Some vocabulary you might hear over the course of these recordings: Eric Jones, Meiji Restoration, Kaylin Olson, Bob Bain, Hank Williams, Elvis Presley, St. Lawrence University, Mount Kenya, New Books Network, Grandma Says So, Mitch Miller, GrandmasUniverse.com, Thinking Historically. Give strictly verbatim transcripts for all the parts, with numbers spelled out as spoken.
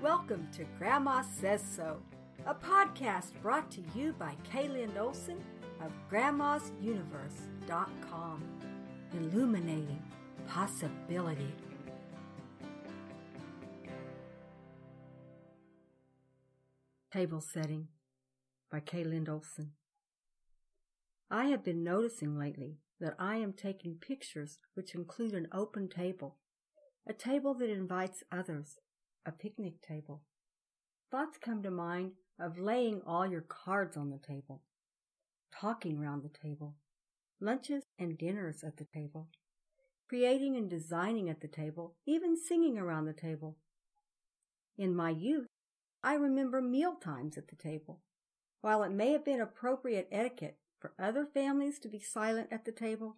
Welcome to Grandma Says So, a podcast brought to you by Kaylin Olson of Grandmas Universe dot com. Illuminating possibility. Table Setting by Kaylin Olson. I have been noticing lately that I am taking pictures which include an open table, a table that invites others, a picnic table. Thoughts come to mind of laying all your cards on the table, talking round the table, lunches and dinners at the table, creating and designing at the table, even singing around the table. In my youth, I remember meal times at the table. While it may have been appropriate etiquette for other families to be silent at the table,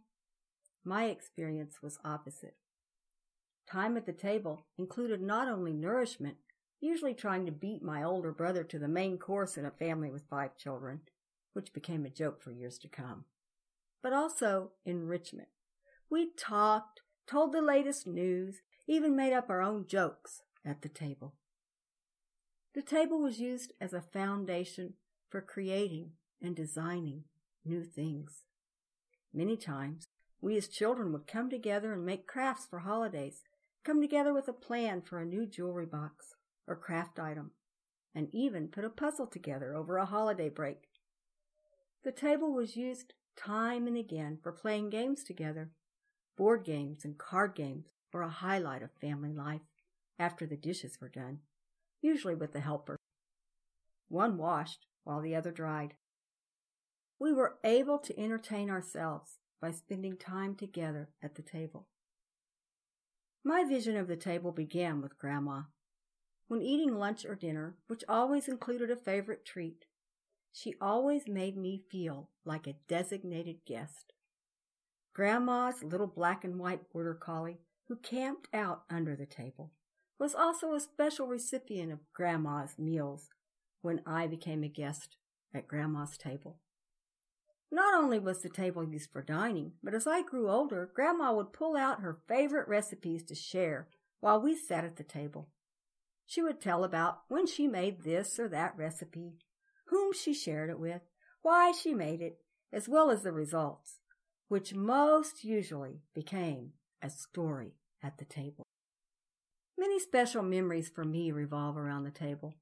my experience was opposite. Time at the table included not only nourishment, usually trying to beat my older brother to the main course in a family with five children, which became a joke for years to come, but also enrichment. We talked, told the latest news, even made up our own jokes at the table. The table was used as a foundation for creating and designing new things. Many times, we as children would come together and make crafts for holidays, come together with a plan for a new jewelry box or craft item, and even put a puzzle together over a holiday break. The table was used time and again for playing games together, board games and card games were a highlight of family life after the dishes were done, usually with the helper. One washed while the other dried. We were able to entertain ourselves by spending time together at the table. My vision of the table began with Grandma. When eating lunch or dinner, which always included a favorite treat, she always made me feel like a designated guest. Grandma's little black and white border collie, who camped out under the table, was also a special recipient of Grandma's meals when I became a guest at Grandma's table. Not only was the table used for dining, but as I grew older, Grandma would pull out her favorite recipes to share while we sat at the table. She would tell about when she made this or that recipe, whom she shared it with, why she made it, as well as the results, which most usually became a story at the table. Many special memories for me revolve around the table.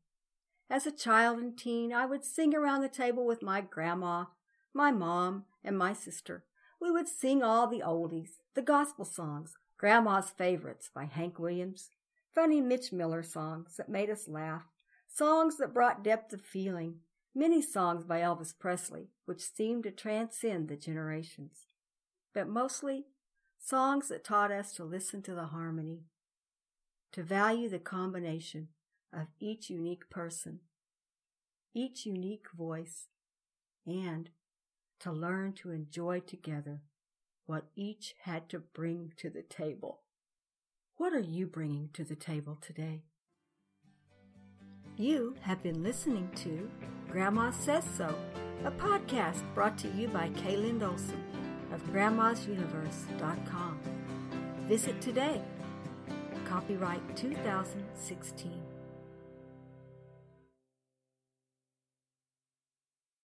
As a child and teen, I would sing around the table with my grandma, my mom, and my sister. We would sing all the oldies, the gospel songs, Grandma's favorites by Hank Williams, funny Mitch Miller songs that made us laugh, songs that brought depth of feeling, many songs by Elvis Presley, which seemed to transcend the generations, but mostly songs that taught us to listen to the harmony, to value the combination of each unique person, each unique voice, and to learn to enjoy together what each had to bring to the table. What are you bringing to the table today? You have been listening to Grandma Says So, a podcast brought to you by Kaylin Olson of Grandmas Universe dot com. Visit today. Copyright twenty sixteen.